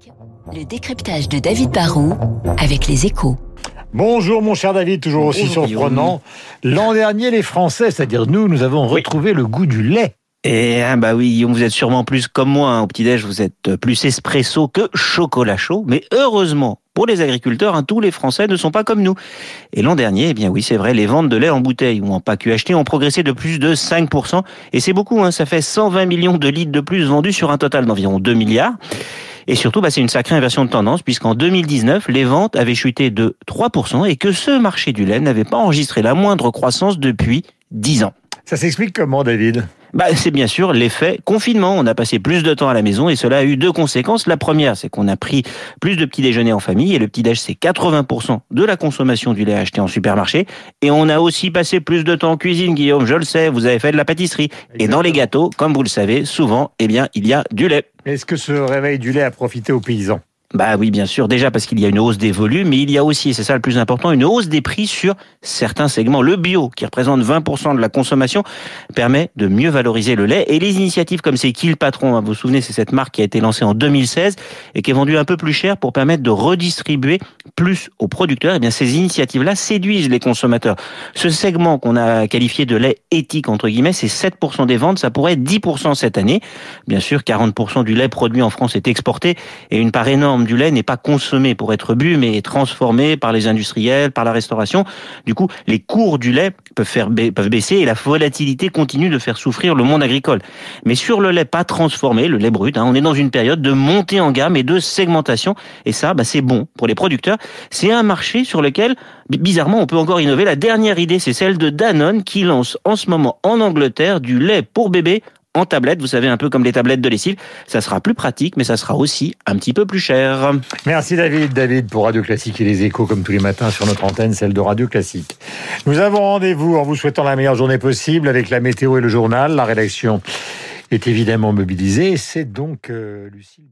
Classique, le décryptage de David Barou avec les Échos. Bonjour mon cher David, toujours aussi surprenant. L'an dernier, les Français, c'est-à-dire nous, nous avons retrouvé le goût du lait. Eh hein, bah oui, vous êtes sûrement plus comme moi, hein, au petit-déj, vous êtes plus espresso que chocolat chaud, mais heureusement pour les agriculteurs, hein, tous les Français ne sont pas comme nous. Et l'an dernier, eh bien oui, c'est vrai, les ventes de lait en bouteille ou en pack UHT ont progressé de plus de 5%, et c'est beaucoup, hein, ça fait 120 millions de litres de plus vendus sur un total d'environ 2 milliards. Et surtout, bah, c'est une sacrée inversion de tendance, puisqu'en 2019, les ventes avaient chuté de 3% et que ce marché du lait n'avait pas enregistré la moindre croissance depuis 10 ans. Ça s'explique comment, David ? Bah, c'est bien sûr l'effet confinement. On a passé plus de temps à la maison et cela a eu deux conséquences. La première, c'est qu'on a pris plus de petits déjeuners en famille et le petit déj, c'est 80% de la consommation du lait acheté en supermarché. Et on a aussi passé plus de temps en cuisine, Guillaume, je le sais, vous avez fait de la pâtisserie. Exactement. Et dans les gâteaux, comme vous le savez, souvent, eh bien, il y a du lait. Est-ce que ce réveil du lait a profité aux paysans ? Bah oui, bien sûr, déjà parce qu'il y a une hausse des volumes, mais il y a aussi, et c'est ça le plus important, une hausse des prix sur certains segments. Le bio, qui représente 20% de la consommation, permet de mieux valoriser le lait. Et les initiatives comme C'est qui le patron, hein, vous vous souvenez, c'est cette marque qui a été lancée en 2016 et qui est vendue un peu plus cher pour permettre de redistribuer plus aux producteurs. Et bien ces initiatives-là séduisent les consommateurs. Ce segment qu'on a qualifié de lait éthique, entre guillemets, c'est 7% des ventes, ça pourrait être 10% cette année. Bien sûr, 40% du lait produit en France est exporté et une part énorme du lait n'est pas consommé pour être bu, mais est transformé par les industriels, par la restauration. Du coup, les cours du lait peuvent baisser et la volatilité continue de faire souffrir le monde agricole. Mais sur le lait pas transformé, le lait brut, hein, on est dans une période de montée en gamme et de segmentation. Et ça, bah, c'est bon pour les producteurs. C'est un marché sur lequel, bizarrement, on peut encore innover. La dernière idée, c'est celle de Danone qui lance en ce moment en Angleterre du lait pour bébé en tablette, vous savez, un peu comme les tablettes de lessive. Ça sera plus pratique, mais ça sera aussi un petit peu plus cher. Merci David. David pour Radio Classique et les Échos, comme tous les matins sur notre antenne, celle de Radio Classique. Nous avons rendez-vous en vous souhaitant la meilleure journée possible avec la météo et le journal. La rédaction est évidemment mobilisée. C'est donc Lucile.